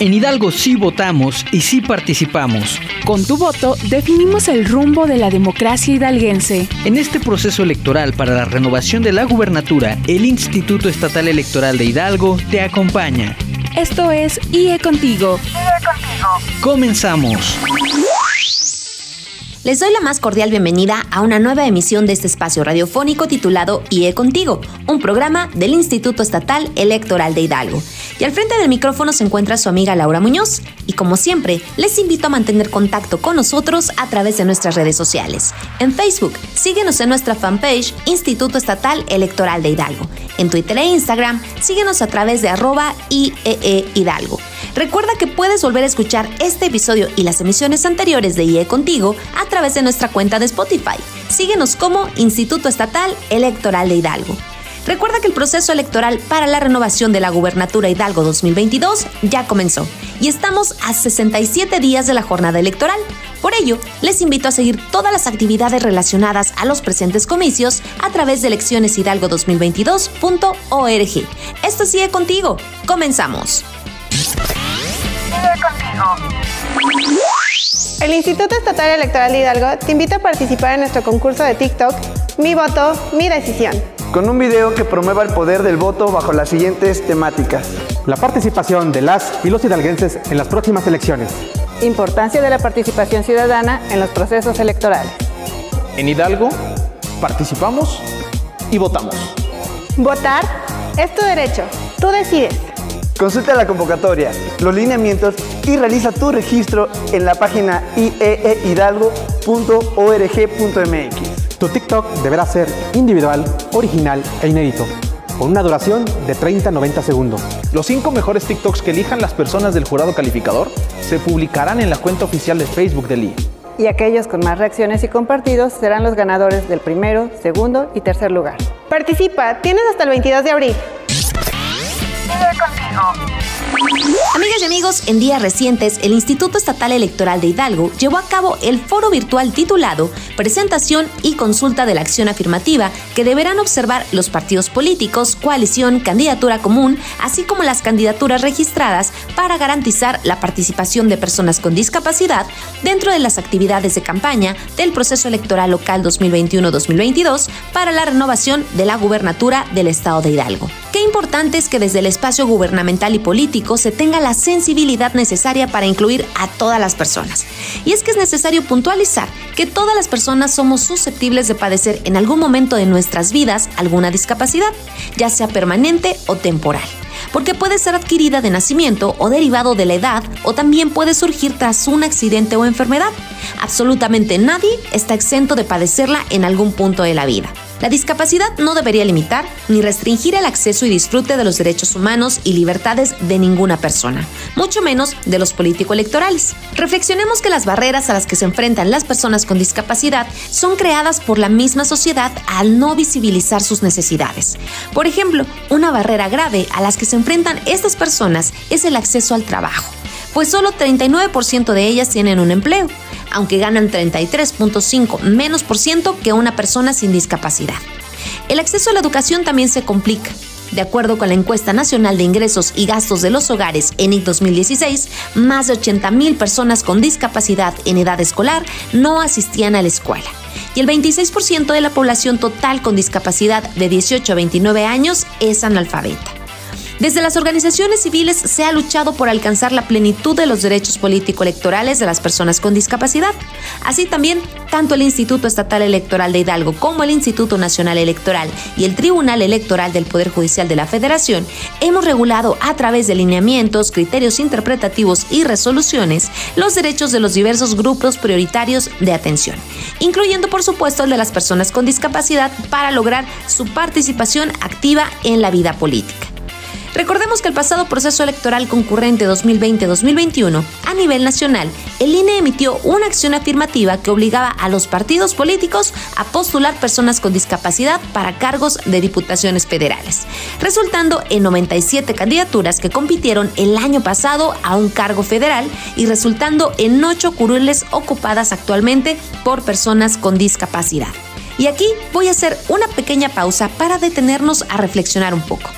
En Hidalgo sí votamos y sí participamos. Con tu voto definimos el rumbo de la democracia hidalguense. En este proceso electoral para la renovación de la gubernatura, el Instituto Estatal Electoral de Hidalgo te acompaña. Esto es IE Contigo. IE Contigo. Comenzamos. Les doy la más cordial bienvenida a una nueva emisión de este espacio radiofónico titulado IE Contigo, un programa del Instituto Estatal Electoral de Hidalgo. Y al frente del micrófono se encuentra su amiga Laura Muñoz. Y como siempre, les invito a mantener contacto con nosotros a través de nuestras redes sociales. En Facebook, síguenos en nuestra fanpage Instituto Estatal Electoral de Hidalgo. En Twitter e Instagram, síguenos a través de @IEE Hidalgo. Recuerda que puedes volver a escuchar este episodio y las emisiones anteriores de IE Contigo a través de nuestra cuenta de Spotify. Síguenos como Instituto Estatal Electoral de Hidalgo. Recuerda que el proceso electoral para la renovación de la gubernatura Hidalgo 2022 ya comenzó y estamos a 67 días de la jornada electoral. Por ello, les invito a seguir todas las actividades relacionadas a los presentes comicios a través de eleccioneshidalgo2022.org. Esto sigue contigo. Comenzamos. El Instituto Estatal Electoral de Hidalgo te invita a participar en nuestro concurso de TikTok, Mi Voto, Mi Decisión, con un video que promueva el poder del voto bajo las siguientes temáticas: la participación de las y los hidalguenses en las próximas elecciones, importancia de la participación ciudadana en los procesos electorales. En Hidalgo, participamos y votamos. Votar es tu derecho, tú decides. Consulta la convocatoria, los lineamientos y realiza tu registro en la página ieehidalgo.org.mx. Tu TikTok deberá ser individual, original e inédito, con una duración de 30 a 90 segundos. Los 5 mejores TikToks que elijan las personas del jurado calificador se publicarán en la cuenta oficial de Facebook del IE. Y aquellos con más reacciones y compartidos serán los ganadores del primero, segundo y tercer lugar. Participa, tienes hasta el 22 de abril. Amigas y amigos, en días recientes, el Instituto Estatal Electoral de Hidalgo llevó a cabo el foro virtual titulado Presentación y Consulta de la Acción Afirmativa, que deberán observar los partidos políticos, coalición, candidatura común, así como las candidaturas registradas para garantizar la participación de personas con discapacidad dentro de las actividades de campaña del proceso electoral local 2021-2022 para la renovación de la gubernatura del Estado de Hidalgo. Qué importante es que desde el espacio gubernamental y político se tenga la sensibilidad necesaria para incluir a todas las personas. Y es que es necesario puntualizar que todas las personas somos susceptibles de padecer en algún momento de nuestras vidas alguna discapacidad, ya sea permanente o temporal, porque puede ser adquirida de nacimiento o derivado de la edad, o también puede surgir tras un accidente o enfermedad. Absolutamente nadie está exento de padecerla en algún punto de la vida. La discapacidad no debería limitar ni restringir el acceso y disfrute de los derechos humanos y libertades de ninguna persona, mucho menos de los político-electorales. Reflexionemos que las barreras a las que se enfrentan las personas con discapacidad son creadas por la misma sociedad al no visibilizar sus necesidades. Por ejemplo, una barrera grave a las que se enfrentan estas personas es el acceso al trabajo, pues solo 39% de ellas tienen un empleo, aunque ganan 33.5% menos que una persona sin discapacidad. El acceso a la educación también se complica. De acuerdo con la Encuesta Nacional de Ingresos y Gastos de los Hogares, ENIC 2016, más de 80,000 personas con discapacidad en edad escolar no asistían a la escuela. Y el 26% de la población total con discapacidad de 18 a 29 años es analfabeta. Desde las organizaciones civiles se ha luchado por alcanzar la plenitud de los derechos político-electorales de las personas con discapacidad. Así también, tanto el Instituto Estatal Electoral de Hidalgo como el Instituto Nacional Electoral y el Tribunal Electoral del Poder Judicial de la Federación hemos regulado a través de lineamientos, criterios interpretativos y resoluciones los derechos de los diversos grupos prioritarios de atención, incluyendo por supuesto el de las personas con discapacidad para lograr su participación activa en la vida política. Recordemos que el pasado proceso electoral concurrente 2020-2021, a nivel nacional, el INE emitió una acción afirmativa que obligaba a los partidos políticos a postular personas con discapacidad para cargos de diputaciones federales, resultando en 97 candidaturas que compitieron el año pasado a un cargo federal y resultando en 8 curules ocupadas actualmente por personas con discapacidad. Y aquí voy a hacer una pequeña pausa para detenernos a reflexionar un poco.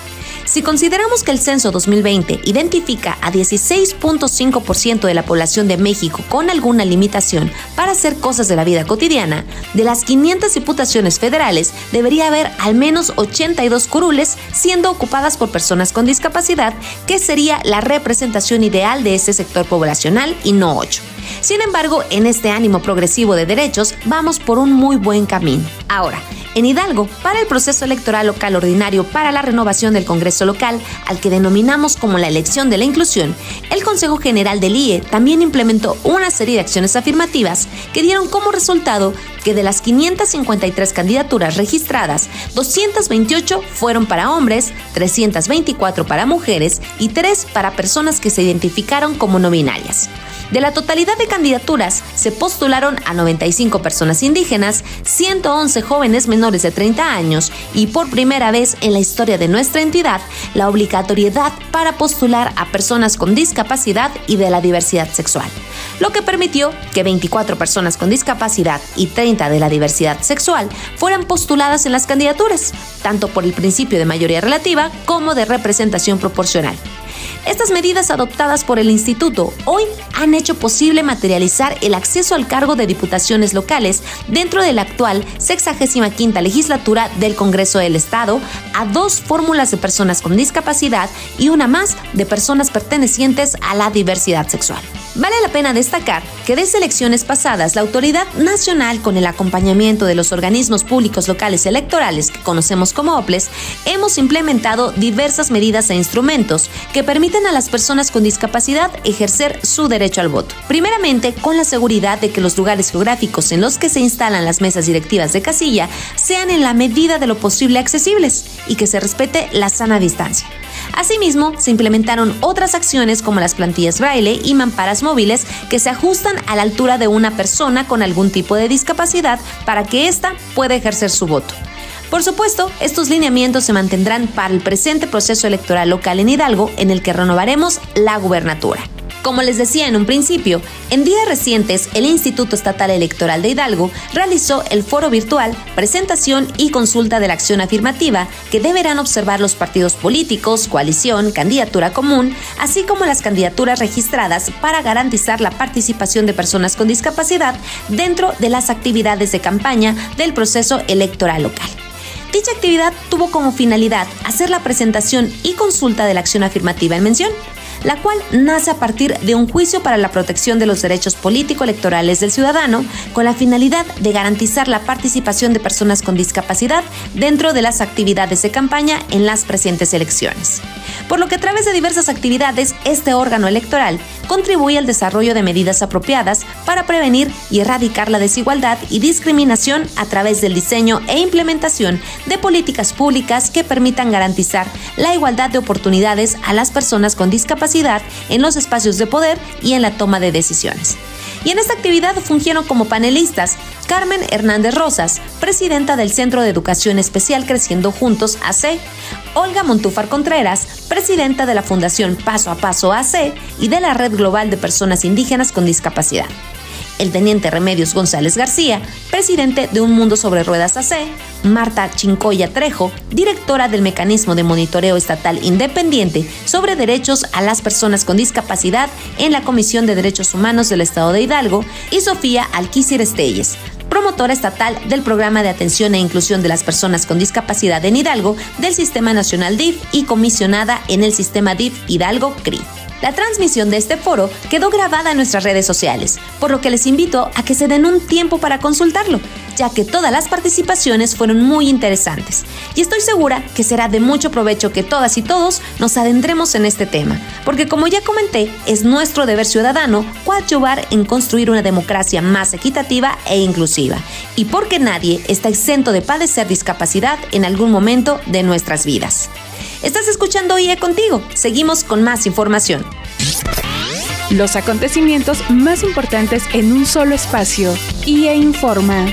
Si consideramos que el Censo 2020 identifica a 16.5% de la población de México con alguna limitación para hacer cosas de la vida cotidiana, de las 500 diputaciones federales debería haber al menos 82 curules siendo ocupadas por personas con discapacidad, que sería la representación ideal de ese sector poblacional, y no 8. Sin embargo, en este ánimo progresivo de derechos, vamos por un muy buen camino. Ahora, en Hidalgo, para el proceso electoral local ordinario para la renovación del Congreso local, al que denominamos como la elección de la inclusión, el Consejo General del IE también implementó una serie de acciones afirmativas que dieron como resultado que de las 553 candidaturas registradas, 228 fueron para hombres, 324 para mujeres y 3 para personas que se identificaron como no binarias. De la totalidad de candidaturas, se postularon a 95 personas indígenas, 111 jóvenes menores de 30 años y por primera vez en la historia de nuestra entidad, la obligatoriedad para postular a personas con discapacidad y de la diversidad sexual, lo que permitió que 24 personas con discapacidad y 30 de la diversidad sexual fueran postuladas en las candidaturas, tanto por el principio de mayoría relativa como de representación proporcional. Estas medidas adoptadas por el Instituto hoy han hecho posible materializar el acceso al cargo de diputaciones locales dentro de la actual 65ª legislatura del Congreso del Estado a 2 fórmulas de personas con discapacidad y una más de personas pertenecientes a la diversidad sexual. Vale la pena destacar que desde elecciones pasadas, la autoridad nacional, con el acompañamiento de los organismos públicos locales electorales que conocemos como OPLES, hemos implementado diversas medidas e instrumentos que permiten a las personas con discapacidad ejercer su derecho al voto. Primeramente, con la seguridad de que los lugares geográficos en los que se instalan las mesas directivas de casilla sean en la medida de lo posible accesibles y que se respete la sana distancia. Asimismo, se implementaron otras acciones como las plantillas braille y mamparas móviles que se ajustan a la altura de una persona con algún tipo de discapacidad para que ésta pueda ejercer su voto. Por supuesto, estos lineamientos se mantendrán para el presente proceso electoral local en Hidalgo, en el que renovaremos la gubernatura. Como les decía en un principio, en días recientes el Instituto Estatal Electoral de Hidalgo realizó el foro virtual, presentación y consulta de la acción afirmativa que deberán observar los partidos políticos, coalición, candidatura común, así como las candidaturas registradas para garantizar la participación de personas con discapacidad dentro de las actividades de campaña del proceso electoral local. Dicha actividad tuvo como finalidad hacer la presentación y consulta de la acción afirmativa en mención, la cual nace a partir de un juicio para la protección de los derechos político-electorales del ciudadano, con la finalidad de garantizar la participación de personas con discapacidad dentro de las actividades de campaña en las presentes elecciones. Por lo que a través de diversas actividades, este órgano electoral contribuye al desarrollo de medidas apropiadas para prevenir y erradicar la desigualdad y discriminación a través del diseño e implementación de políticas públicas que permitan garantizar la igualdad de oportunidades a las personas con discapacidad en los espacios de poder y en la toma de decisiones. Y en esta actividad fungieron como panelistas Carmen Hernández Rosas, presidenta del Centro de Educación Especial Creciendo Juntos AC, Olga Montúfar Contreras, presidenta de la Fundación Paso a Paso AC y de la Red Global de Personas Indígenas con Discapacidad, el teniente Remedios González García, presidente de Un Mundo sobre Ruedas AC, Marta Chincoya Trejo, directora del Mecanismo de Monitoreo Estatal Independiente sobre Derechos a las Personas con Discapacidad en la Comisión de Derechos Humanos del Estado de Hidalgo, y Sofía Alquisir Estelles, promotora estatal del Programa de Atención e Inclusión de las Personas con Discapacidad en Hidalgo del Sistema Nacional DIF y comisionada en el Sistema DIF Hidalgo-CRI. La transmisión de este foro quedó grabada en nuestras redes sociales, por lo que les invito a que se den un tiempo para consultarlo, ya que todas las participaciones fueron muy interesantes. Y estoy segura que será de mucho provecho que todas y todos nos adentremos en este tema, porque como ya comenté, es nuestro deber ciudadano coadyuvar en construir una democracia más equitativa e inclusiva, y porque nadie está exento de padecer discapacidad en algún momento de nuestras vidas. Estás escuchando IE Contigo. Seguimos con más información. Los acontecimientos más importantes en un solo espacio. IE Informa.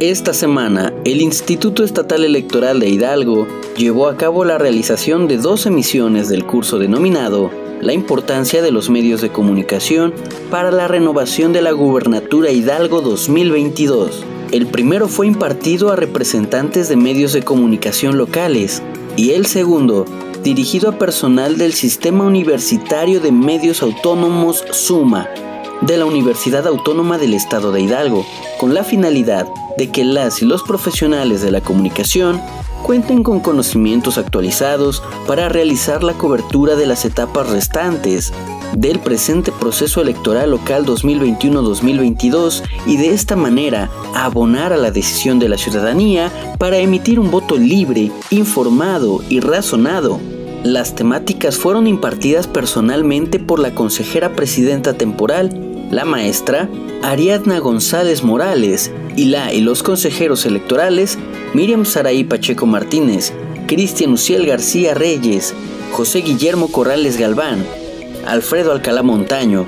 Esta semana, el Instituto Estatal Electoral de Hidalgo llevó a cabo la realización de 2 emisiones del curso denominado La importancia de los medios de comunicación para la renovación de la gubernatura Hidalgo 2022. El primero fue impartido a representantes de medios de comunicación locales y el segundo, dirigido a personal del Sistema Universitario de Medios Autónomos SUMA, de la Universidad Autónoma del Estado de Hidalgo, con la finalidad de que las y los profesionales de la comunicación cuenten con conocimientos actualizados para realizar la cobertura de las etapas restantes del presente proceso electoral local 2021-2022 y de esta manera abonar a la decisión de la ciudadanía para emitir un voto libre, informado y razonado. Las temáticas fueron impartidas personalmente por la consejera presidenta temporal, la maestra Ariadna González Morales, y la y los consejeros electorales Miriam Saraí Pacheco Martínez, Cristian Uciel García Reyes, José Guillermo Corrales Galván, Alfredo Alcalá Montaño.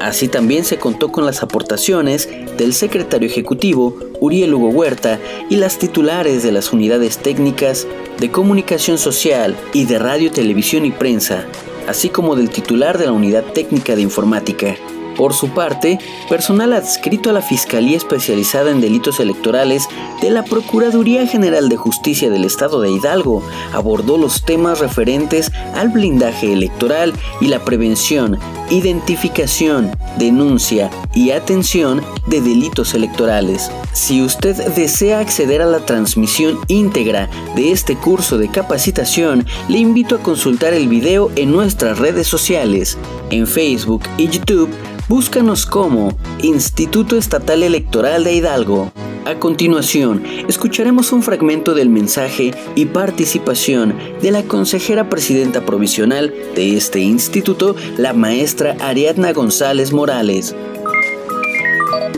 Así también se contó con las aportaciones del secretario ejecutivo Uriel Hugo Huerta y las titulares de las unidades técnicas de comunicación social y de radio, televisión y prensa, así como del titular de la unidad técnica de informática. Por su parte, personal adscrito a la Fiscalía Especializada en Delitos Electorales de la Procuraduría General de Justicia del Estado de Hidalgo abordó los temas referentes al blindaje electoral y la prevención, identificación, denuncia y atención de delitos electorales. Si usted desea acceder a la transmisión íntegra de este curso de capacitación, le invito a consultar el video en nuestras redes sociales, en Facebook y YouTube. Búscanos como Instituto Estatal Electoral de Hidalgo. A continuación, escucharemos un fragmento del mensaje y participación de la consejera presidenta provisional de este instituto, la maestra Ariadna González Morales.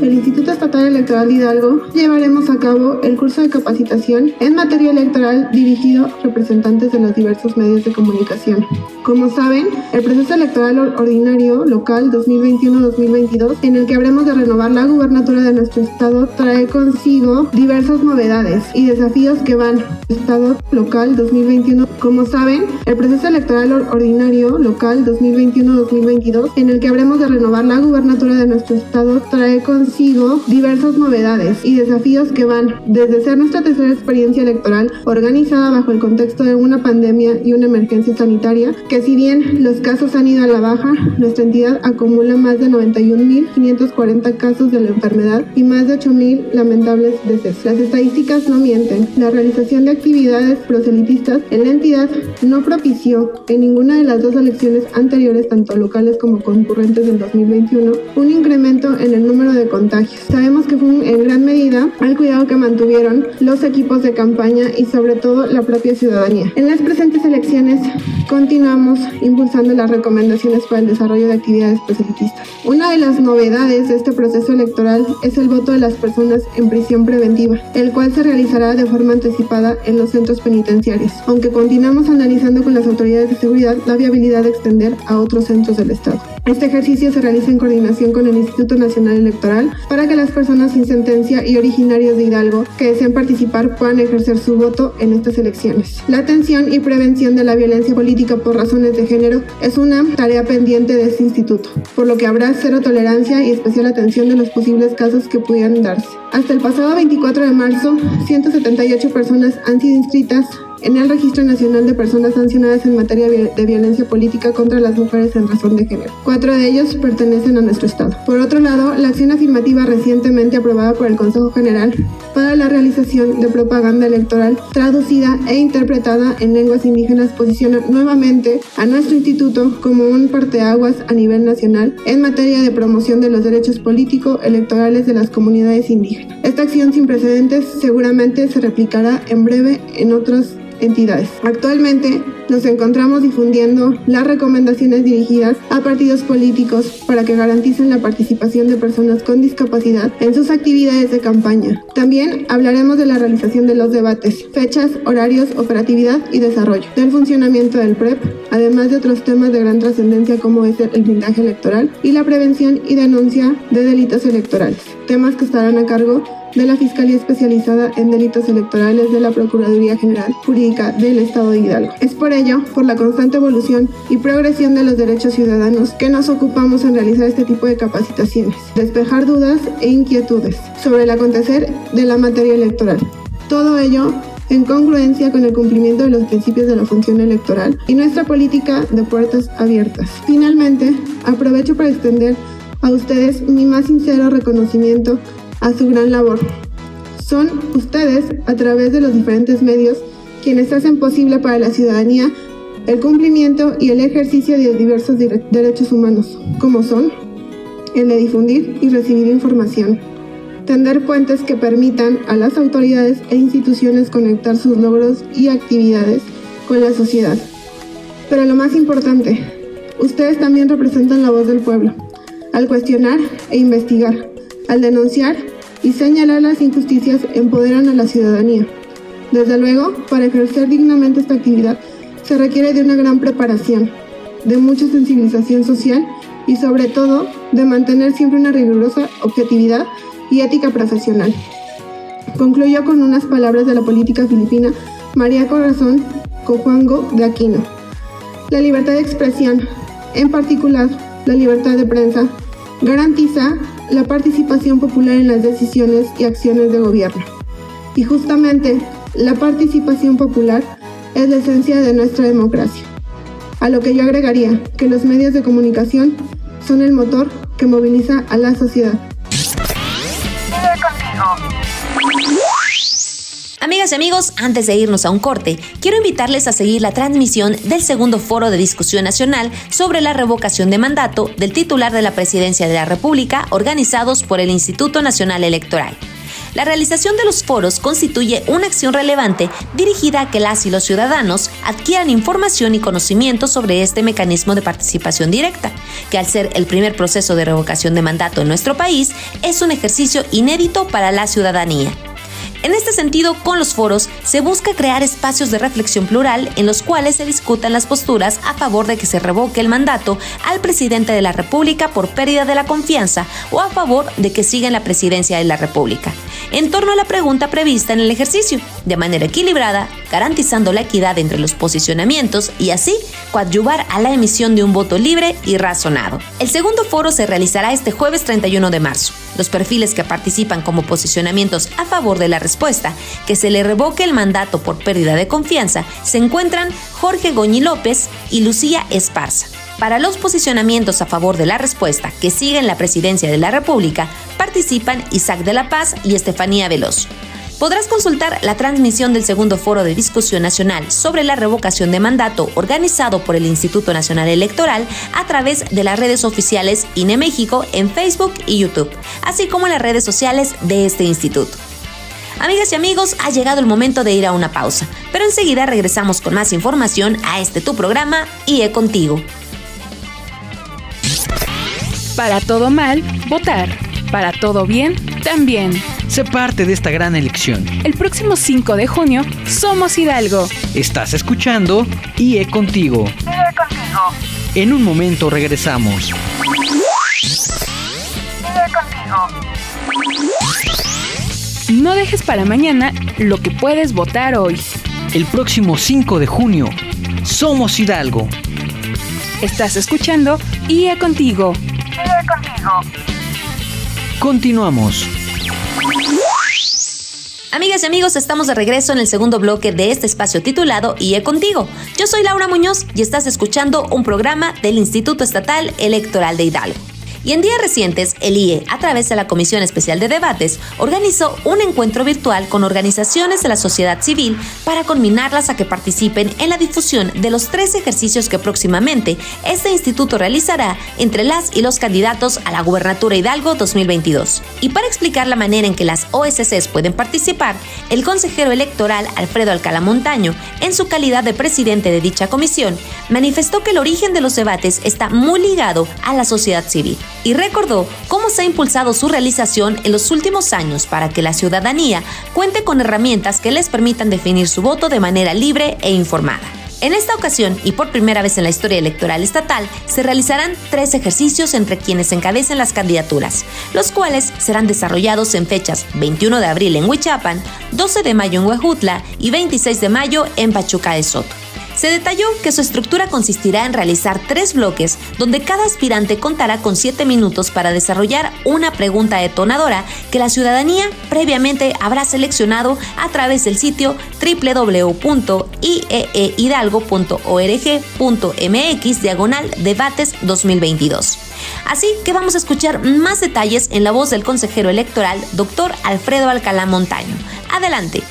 El Instituto Estatal Electoral de Hidalgo llevaremos a cabo el curso de capacitación en materia electoral dirigido a representantes de los diversos medios de comunicación. Como saben, el proceso electoral ordinario local 2021-2022, en el que habremos de renovar la gubernatura de nuestro estado, trae consigo diversas novedades y desafíos que van estado local 2021. Como saben, el proceso electoral ordinario local 2021-2022, en el que habremos de renovar la gubernatura de nuestro estado, trae consigo diversas novedades y desafíos que van desde ser nuestra tercera experiencia electoral organizada bajo el contexto de una pandemia y una emergencia sanitaria, que si bien los casos han ido a la baja, nuestra entidad acumula más de 91.540 casos de la enfermedad y más de 8.000 lamentables decesos. Las estadísticas no mienten. La realización de actividades proselitistas en la entidad no propició en ninguna de las dos elecciones anteriores, tanto locales como concurrentes del 2021, un incremento en el número de contagios. Sabemos que fue en gran medida al cuidado que mantuvieron los equipos de campaña y sobre todo la propia ciudadanía. En las presentes elecciones continuamos impulsando las recomendaciones para el desarrollo de actividades proselitistas. Una de las novedades de este proceso electoral es el voto de las personas en prisión preventiva, el cual se realizará de forma anticipada en los centros penitenciarios, aunque continuamos analizando con las autoridades de seguridad la viabilidad de extender a otros centros del estado. Este ejercicio se realiza en coordinación con el Instituto Nacional Electoral para que las personas sin sentencia y originarios de Hidalgo que deseen participar puedan ejercer su voto en estas elecciones. La atención y prevención de la violencia política por razones de género es una tarea pendiente de este instituto, por lo que habrá cero tolerancia y especial atención de los posibles casos que pudieran darse. Hasta el pasado 24 de marzo, 178 personas han sido inscritas en el Registro Nacional de Personas Sancionadas en Materia de Violencia Política contra las Mujeres en Razón de Género. 4 de ellos pertenecen a nuestro estado. Por otro lado, la acción afirmativa recientemente aprobada por el Consejo General para la realización de propaganda electoral traducida e interpretada en lenguas indígenas posiciona nuevamente a nuestro instituto como un parteaguas a nivel nacional en materia de promoción de los derechos político-electorales de las comunidades indígenas. Esta acción sin precedentes seguramente se replicará en breve en otros entidades. Actualmente nos encontramos difundiendo las recomendaciones dirigidas a partidos políticos para que garanticen la participación de personas con discapacidad en sus actividades de campaña. También hablaremos de la realización de los debates, fechas, horarios, operatividad y desarrollo, del funcionamiento del PREP, además de otros temas de gran trascendencia como es el blindaje electoral y la prevención y denuncia de delitos electorales, temas que estarán a cargo de la Fiscalía Especializada en Delitos Electorales de la Procuraduría General Jurídica del Estado de Hidalgo. Es por ello, por la constante evolución y progresión de los derechos ciudadanos, que nos ocupamos en realizar este tipo de capacitaciones, despejar dudas e inquietudes sobre el acontecer de la materia electoral. Todo ello en congruencia con el cumplimiento de los principios de la función electoral y nuestra política de puertas abiertas. Finalmente, aprovecho para extender a ustedes mi más sincero reconocimiento a su gran labor. Son ustedes, a través de los diferentes medios, quienes hacen posible para la ciudadanía el cumplimiento y el ejercicio de diversos derechos humanos, como son el de difundir y recibir información, tender puentes que permitan a las autoridades e instituciones conectar sus logros y actividades con la sociedad. Pero lo más importante, ustedes también representan la voz del pueblo, al cuestionar e investigar, al denunciar y señalar las injusticias empoderan a la ciudadanía. Desde luego, para ejercer dignamente esta actividad se requiere de una gran preparación, de mucha sensibilización social y sobre todo de mantener siempre una rigurosa objetividad y ética profesional. Concluyo con unas palabras de la política filipina María Corazón Cojuangco de Aquino. La libertad de expresión, en particular la libertad de prensa, garantiza la participación popular en las decisiones y acciones de gobierno. Y justamente la participación popular es la esencia de nuestra democracia. A lo que yo agregaría que los medios de comunicación son el motor que moviliza a la sociedad. Amigas y amigos, antes de irnos a un corte, quiero invitarles a seguir la transmisión del segundo foro de discusión nacional sobre la revocación de mandato del titular de la Presidencia de la República, organizados por el Instituto Nacional Electoral. La realización de los foros constituye una acción relevante dirigida a que las y los ciudadanos adquieran información y conocimiento sobre este mecanismo de participación directa, que al ser el primer proceso de revocación de mandato en nuestro país, es un ejercicio inédito para la ciudadanía. En este sentido, con los foros se busca crear espacios de reflexión plural en los cuales se discutan las posturas a favor de que se revoque el mandato al presidente de la República por pérdida de la confianza o a favor de que siga en la presidencia de la República, en torno a la pregunta prevista en el ejercicio, de manera equilibrada, garantizando la equidad entre los posicionamientos y así coadyuvar a la emisión de un voto libre y razonado. El segundo foro se realizará este jueves 31 de marzo. Los perfiles que participan como posicionamientos a favor de la respuesta que se le revoque el mandato por pérdida de confianza se encuentran Jorge Goñi López y Lucía Esparza. Para los posicionamientos a favor de la respuesta que siguen la presidencia de la República, participan Isaac de la Paz y Estefanía Veloz. Podrás consultar la transmisión del segundo foro de discusión nacional sobre la revocación de mandato organizado por el Instituto Nacional Electoral a través de las redes oficiales INE México en Facebook y YouTube, así como en las redes sociales de este instituto. Amigas y amigos, ha llegado el momento de ir a una pausa, pero enseguida regresamos con más información a este tu programa IE Contigo. Para todo mal, votar. Para todo bien, también. Sé parte de esta gran elección. El próximo 5 de junio, somos Hidalgo. Estás escuchando IE Contigo. IE Contigo. En un momento regresamos. IE Contigo. No dejes para mañana lo que puedes votar hoy. El próximo 5 de junio, somos Hidalgo. Estás escuchando IE Contigo. IE Contigo. Continuamos. Amigas y amigos, estamos de regreso en el segundo bloque de este espacio titulado IE Contigo. Yo soy Laura Muñoz y estás escuchando un programa del Instituto Estatal Electoral de Hidalgo. Y en días recientes, el IE, a través de la Comisión Especial de Debates, organizó un encuentro virtual con organizaciones de la sociedad civil para conminarlas a que participen en la difusión de los 3 ejercicios que próximamente este instituto realizará entre las y los candidatos a la Gubernatura Hidalgo 2022. Y para explicar la manera en que las OSCs pueden participar, el consejero electoral Alfredo Alcalá Montaño, en su calidad de presidente de dicha comisión, manifestó que el origen de los debates está muy ligado a la sociedad civil. Y recordó cómo se ha impulsado su realización en los últimos años para que la ciudadanía cuente con herramientas que les permitan definir su voto de manera libre e informada. En esta ocasión, y por primera vez en la historia electoral estatal, se realizarán 3 ejercicios entre quienes encabecen las candidaturas, los cuales serán desarrollados en fechas 21 de abril en Huichapan, 12 de mayo en Huejutla y 26 de mayo en Pachuca de Soto. Se detalló que su estructura consistirá en realizar 3 bloques, donde cada aspirante contará con 7 minutos para desarrollar una pregunta detonadora que la ciudadanía previamente habrá seleccionado a través del sitio www.ieehidalgo.org.mx/debates2022. Así que vamos a escuchar más detalles en la voz del consejero electoral, doctor Alfredo Alcalá Montaño. Adelante.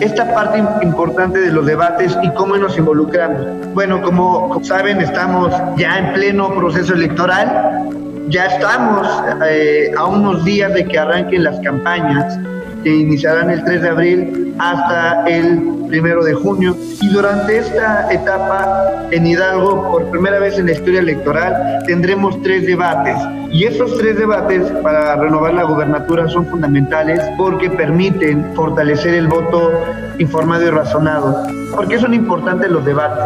Esta parte importante de los debates y cómo nos involucramos. Bueno, como saben, estamos ya en pleno proceso electoral, ya estamos a unos días de que arranquen las campañas, que iniciarán el 3 de abril hasta el 1 de junio. Y durante esta etapa en Hidalgo, por primera vez en la historia electoral, tendremos 3 debates. Y esos 3 debates para renovar la gubernatura son fundamentales porque permiten fortalecer el voto informado y razonado. ¿Por qué son importantes los debates?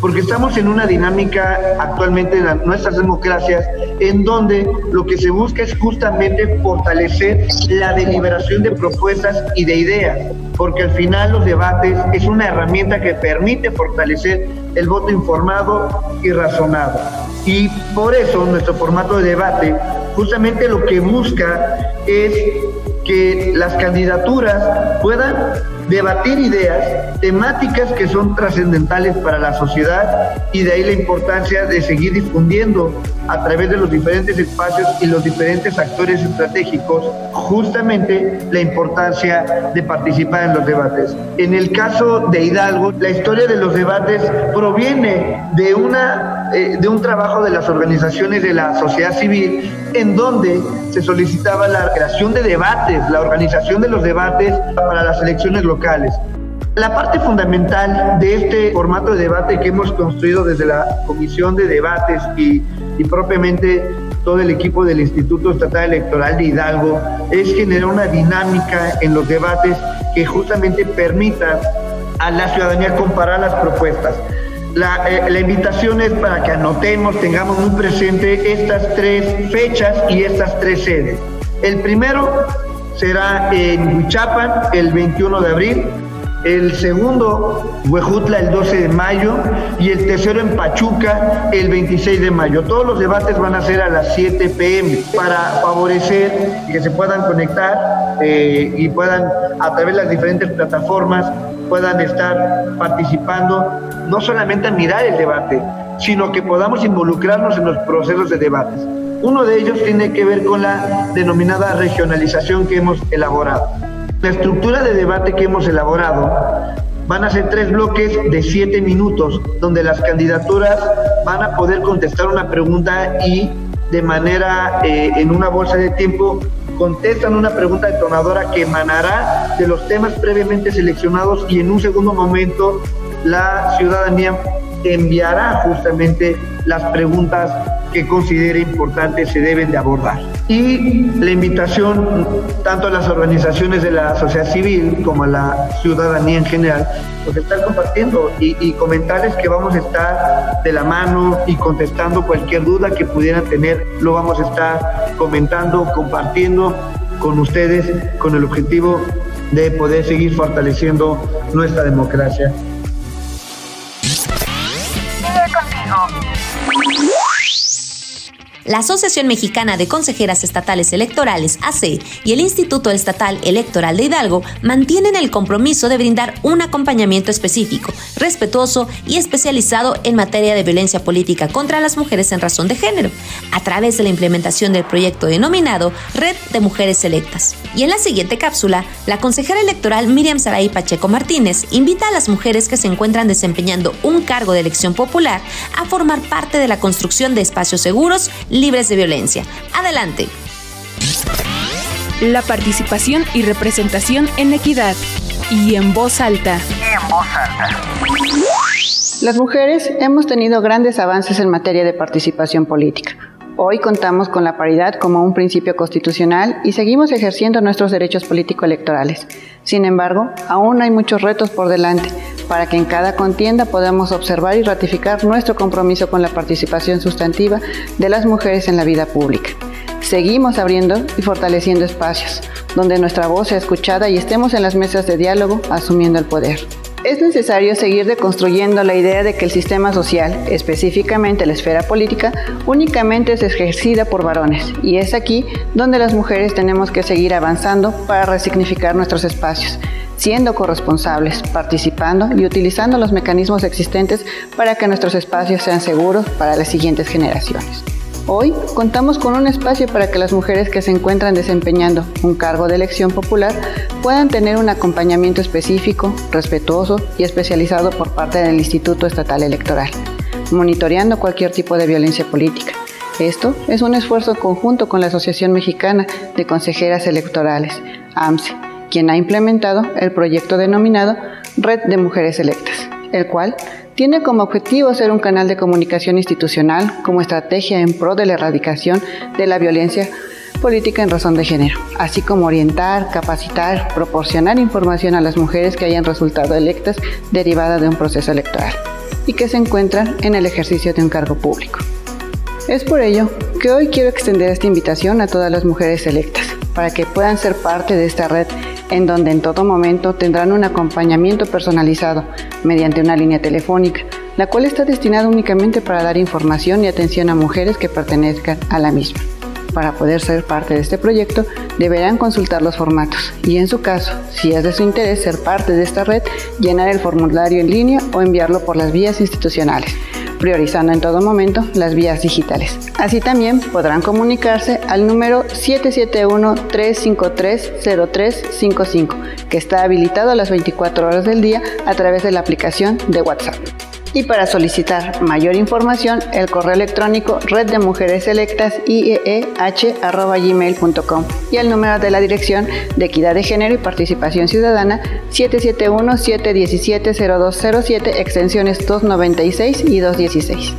Porque estamos en una dinámica actualmente en nuestras democracias en donde lo que se busca es justamente fortalecer la deliberación de propuestas y de ideas, porque al final los debates es una herramienta que permite fortalecer el voto informado y razonado. Y por eso nuestro formato de debate justamente lo que busca es que las candidaturas puedan debatir ideas, temáticas que son trascendentales para la sociedad, y de ahí la importancia de seguir difundiendo a través de los diferentes espacios y los diferentes actores estratégicos justamente la importancia de participar en los debates. En el caso de Hidalgo, la historia de los debates proviene de un trabajo de las organizaciones de la sociedad civil, en donde se solicitaba la creación de debates, la organización de los debates para las elecciones locales. La parte fundamental de este formato de debate que hemos construido desde la Comisión de Debates y propiamente todo el equipo del Instituto Estatal Electoral de Hidalgo es generar una dinámica en los debates que justamente permita a la ciudadanía comparar las propuestas. La invitación es para que anotemos, tengamos muy presente estas 3 fechas y estas 3 sedes. El primero será en Huichapan el 21 de abril, el segundo, Huejutla, el 12 de mayo, y el tercero en Pachuca, el 26 de mayo. Todos los debates van a ser a las 7 p.m. para favorecer que se puedan conectar y puedan, a través de las diferentes plataformas, puedan estar participando, no solamente a mirar el debate, sino que podamos involucrarnos en los procesos de debates. Uno de ellos tiene que ver con la denominada regionalización que hemos elaborado. La estructura de debate que hemos elaborado van a ser 3 bloques de 7 minutos, donde las candidaturas van a poder contestar una pregunta y de manera, en una bolsa de tiempo, contestan una pregunta detonadora que emanará de los temas previamente seleccionados, y en un segundo momento la ciudadanía enviará justamente las preguntas que considere importantes se deben de abordar. Y la invitación tanto a las organizaciones de la sociedad civil como a la ciudadanía en general, pues estar compartiendo y comentarles que vamos a estar de la mano y contestando cualquier duda que pudieran tener, lo vamos a estar comentando, compartiendo con ustedes, con el objetivo de poder seguir fortaleciendo nuestra democracia. La Asociación Mexicana de Consejeras Estatales Electorales, AC, y el Instituto Estatal Electoral de Hidalgo mantienen el compromiso de brindar un acompañamiento específico, respetuoso y especializado en materia de violencia política contra las mujeres en razón de género, a través de la implementación del proyecto denominado Red de Mujeres Electas. Y en la siguiente cápsula, la consejera electoral Miriam Saraí Pacheco Martínez invita a las mujeres que se encuentran desempeñando un cargo de elección popular a formar parte de la construcción de espacios seguros, libres de violencia. Adelante. La participación y representación en equidad y en voz alta. Las mujeres hemos tenido grandes avances en materia de participación política. Hoy contamos con la paridad como un principio constitucional y seguimos ejerciendo nuestros derechos político-electorales. Sin embargo, aún hay muchos retos por delante para que en cada contienda podamos observar y ratificar nuestro compromiso con la participación sustantiva de las mujeres en la vida pública. Seguimos abriendo y fortaleciendo espacios donde nuestra voz sea escuchada y estemos en las mesas de diálogo asumiendo el poder. Es necesario seguir deconstruyendo la idea de que el sistema social, específicamente la esfera política, únicamente es ejercida por varones, y es aquí donde las mujeres tenemos que seguir avanzando para resignificar nuestros espacios, siendo corresponsables, participando y utilizando los mecanismos existentes para que nuestros espacios sean seguros para las siguientes generaciones. Hoy contamos con un espacio para que las mujeres que se encuentran desempeñando un cargo de elección popular puedan tener un acompañamiento específico, respetuoso y especializado por parte del Instituto Estatal Electoral, monitoreando cualquier tipo de violencia política. Esto es un esfuerzo conjunto con la Asociación Mexicana de Consejeras Electorales, AMSE, quien ha implementado el proyecto denominado Red de Mujeres Electas, el cual tiene como objetivo ser un canal de comunicación institucional como estrategia en pro de la erradicación de la violencia política en razón de género, así como orientar, capacitar, proporcionar información a las mujeres que hayan resultado electas derivada de un proceso electoral y que se encuentran en el ejercicio de un cargo público. Es por ello que hoy quiero extender esta invitación a todas las mujeres electas para que puedan ser parte de esta red en donde en todo momento tendrán un acompañamiento personalizado mediante una línea telefónica, la cual está destinada únicamente para dar información y atención a mujeres que pertenezcan a la misma. Para poder ser parte de este proyecto, deberán consultar los formatos y, en su caso, si es de su interés ser parte de esta red, llenar el formulario en línea o enviarlo por las vías institucionales, priorizando en todo momento las vías digitales. Así también podrán comunicarse al número 771-353-0355, que está habilitado a las 24 horas del día a través de la aplicación de WhatsApp. Y para solicitar mayor información, el correo electrónico reddemujereselectasieh@gmail.com y el número de la Dirección de Equidad de Género y Participación Ciudadana 771-717-0207, extensiones 296 y 216.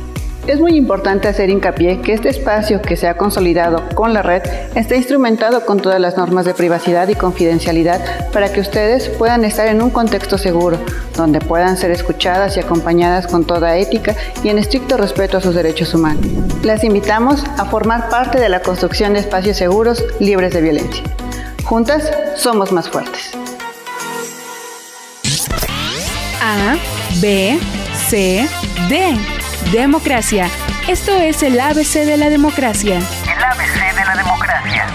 Es muy importante hacer hincapié que este espacio que se ha consolidado con la red está instrumentado con todas las normas de privacidad y confidencialidad para que ustedes puedan estar en un contexto seguro, donde puedan ser escuchadas y acompañadas con toda ética y en estricto respeto a sus derechos humanos. Las invitamos a formar parte de la construcción de espacios seguros, libres de violencia. Juntas somos más fuertes. A, B, C, D. Democracia. Esto es el ABC de la democracia. El ABC de la democracia.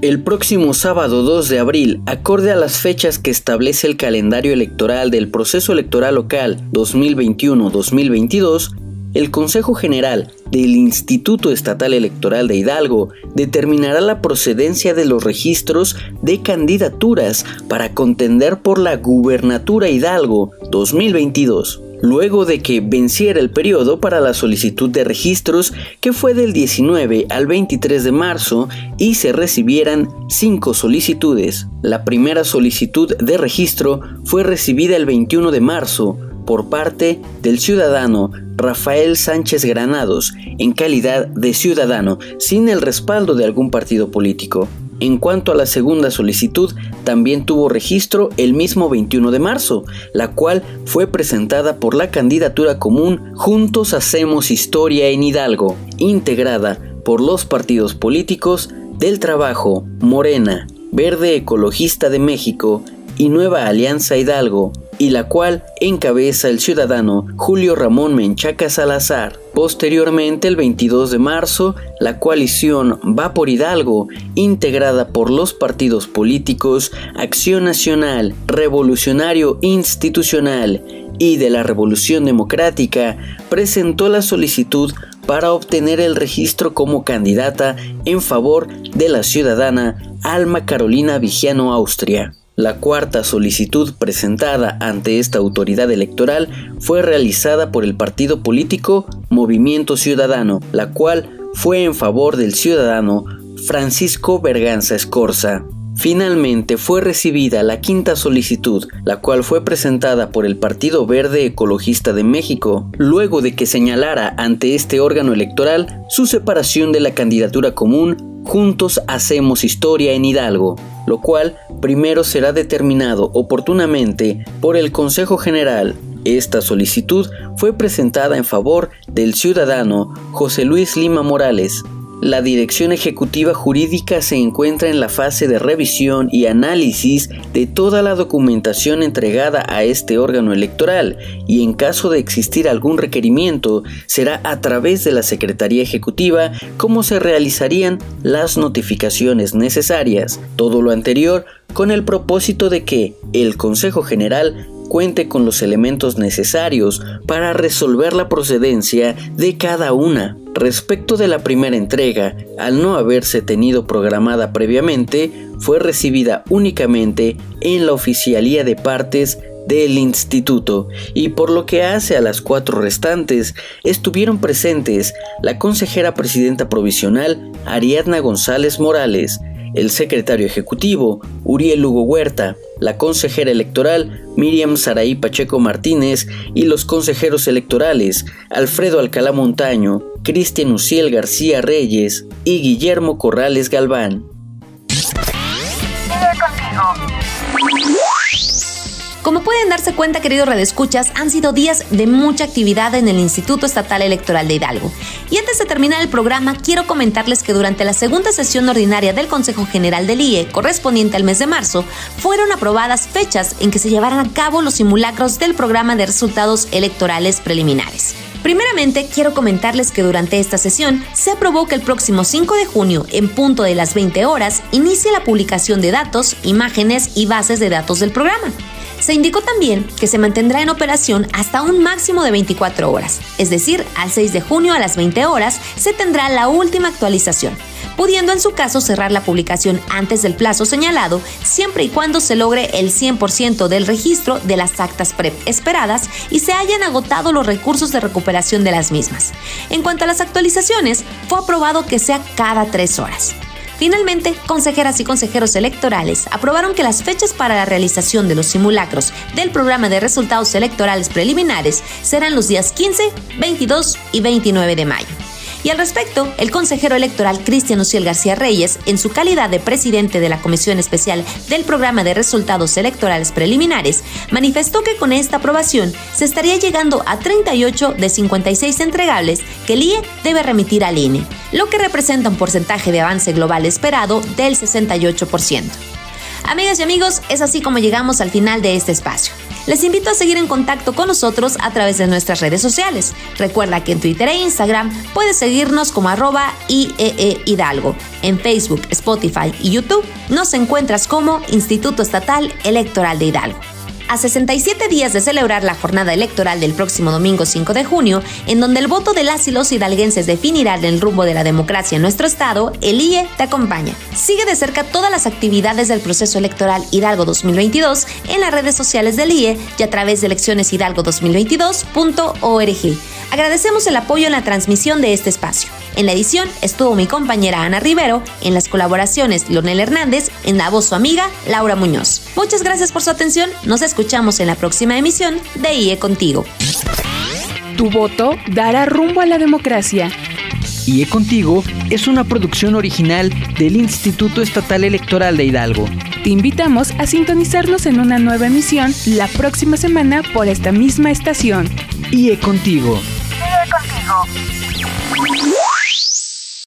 El próximo sábado 2 de abril, acorde a las fechas que establece el calendario electoral del proceso electoral local 2021-2022, el Consejo General del Instituto Estatal Electoral de Hidalgo determinará la procedencia de los registros de candidaturas para contender por la gubernatura Hidalgo 2022. Luego de que venciera el periodo para la solicitud de registros, que fue del 19 al 23 de marzo, y se recibieran 5 solicitudes. La primera solicitud de registro fue recibida el 21 de marzo por parte del ciudadano Rafael Sánchez Granados, en calidad de ciudadano, sin el respaldo de algún partido político. En cuanto a la segunda solicitud, también tuvo registro el mismo 21 de marzo, la cual fue presentada por la candidatura común Juntos Hacemos Historia en Hidalgo, integrada por los partidos políticos del Trabajo, Morena, Verde Ecologista de México y Nueva Alianza Hidalgo, y la cual encabeza el ciudadano Julio Ramón Menchaca Salazar. Posteriormente, el 22 de marzo, la coalición Va por Hidalgo, integrada por los partidos políticos Acción Nacional, Revolucionario Institucional y de la Revolución Democrática, presentó la solicitud para obtener el registro como candidata en favor de la ciudadana Alma Carolina Vigiano Austria. La cuarta solicitud presentada ante esta autoridad electoral fue realizada por el partido político Movimiento Ciudadano, la cual fue en favor del ciudadano Francisco Berganza Escorza. Finalmente fue recibida la quinta solicitud, la cual fue presentada por el Partido Verde Ecologista de México, luego de que señalara ante este órgano electoral su separación de la candidatura común Juntos Hacemos Historia en Hidalgo, lo cual primero será determinado oportunamente por el Consejo General. Esta solicitud fue presentada en favor del ciudadano José Luis Lima Morales. La Dirección Ejecutiva Jurídica se encuentra en la fase de revisión y análisis de toda la documentación entregada a este órgano electoral y en caso de existir algún requerimiento será a través de la Secretaría Ejecutiva cómo se realizarían las notificaciones necesarias. Todo lo anterior con el propósito de que el Consejo General cuente con los elementos necesarios para resolver la procedencia de cada una. Respecto de la primera entrega, al no haberse tenido programada previamente, fue recibida únicamente en la Oficialía de Partes del Instituto, y por lo que hace a las cuatro restantes, estuvieron presentes la consejera presidenta provisional Ariadna González Morales, el secretario ejecutivo Uriel Hugo Huerta, la consejera electoral Miriam Saraí Pacheco Martínez y los consejeros electorales Alfredo Alcalá Montaño, Cristian Uciel García Reyes y Guillermo Corrales Galván. Como pueden darse cuenta, queridos radioescuchas, han sido días de mucha actividad en el Instituto Estatal Electoral de Hidalgo. Y antes de terminar el programa, quiero comentarles que durante la segunda sesión ordinaria del Consejo General del IE, correspondiente al mes de marzo, fueron aprobadas fechas en que se llevarán a cabo los simulacros del programa de resultados electorales preliminares. Primeramente, quiero comentarles que durante esta sesión se aprobó que el próximo 5 de junio, en punto de las 20 horas, inicie la publicación de datos, imágenes y bases de datos del programa. Se indicó también que se mantendrá en operación hasta un máximo de 24 horas, es decir, al 6 de junio a las 20 horas se tendrá la última actualización, pudiendo en su caso cerrar la publicación antes del plazo señalado, siempre y cuando se logre el 100% del registro de las actas PREP esperadas y se hayan agotado los recursos de recuperación de las mismas. En cuanto a las actualizaciones, fue aprobado que sea cada 3 horas. Finalmente, consejeras y consejeros electorales aprobaron que las fechas para la realización de los simulacros del programa de resultados electorales preliminares serán los días 15, 22 y 29 de mayo. Y al respecto, el consejero electoral Cristian Uciel García Reyes, en su calidad de presidente de la Comisión Especial del Programa de Resultados Electorales Preliminares, manifestó que con esta aprobación se estaría llegando a 38 de 56 entregables que el IE debe remitir al INE, lo que representa un porcentaje de avance global esperado del 68%. Amigas y amigos, es así como llegamos al final de este espacio. Les invito a seguir en contacto con nosotros a través de nuestras redes sociales. Recuerda que en Twitter e Instagram puedes seguirnos como @IEE Hidalgo. En Facebook, Spotify y YouTube nos encuentras como Instituto Estatal Electoral de Hidalgo. A 67 días de celebrar la jornada electoral del próximo domingo 5 de junio, en donde el voto de las y los hidalguenses definirá el rumbo de la democracia en nuestro estado, el IE te acompaña. Sigue de cerca todas las actividades del proceso electoral Hidalgo 2022 en las redes sociales del IE y a través de eleccioneshidalgo2022.org. Agradecemos el apoyo en la transmisión de este espacio. En la edición estuvo mi compañera Ana Rivero, en las colaboraciones Leonel Hernández, en la voz su amiga Laura Muñoz. Muchas gracias por su atención, nos escuchamos en la próxima emisión de IE Contigo. Tu voto dará rumbo a la democracia. IE Contigo es una producción original del Instituto Estatal Electoral de Hidalgo. Te invitamos a sintonizarnos en una nueva emisión la próxima semana por esta misma estación. IE Contigo. IE Contigo.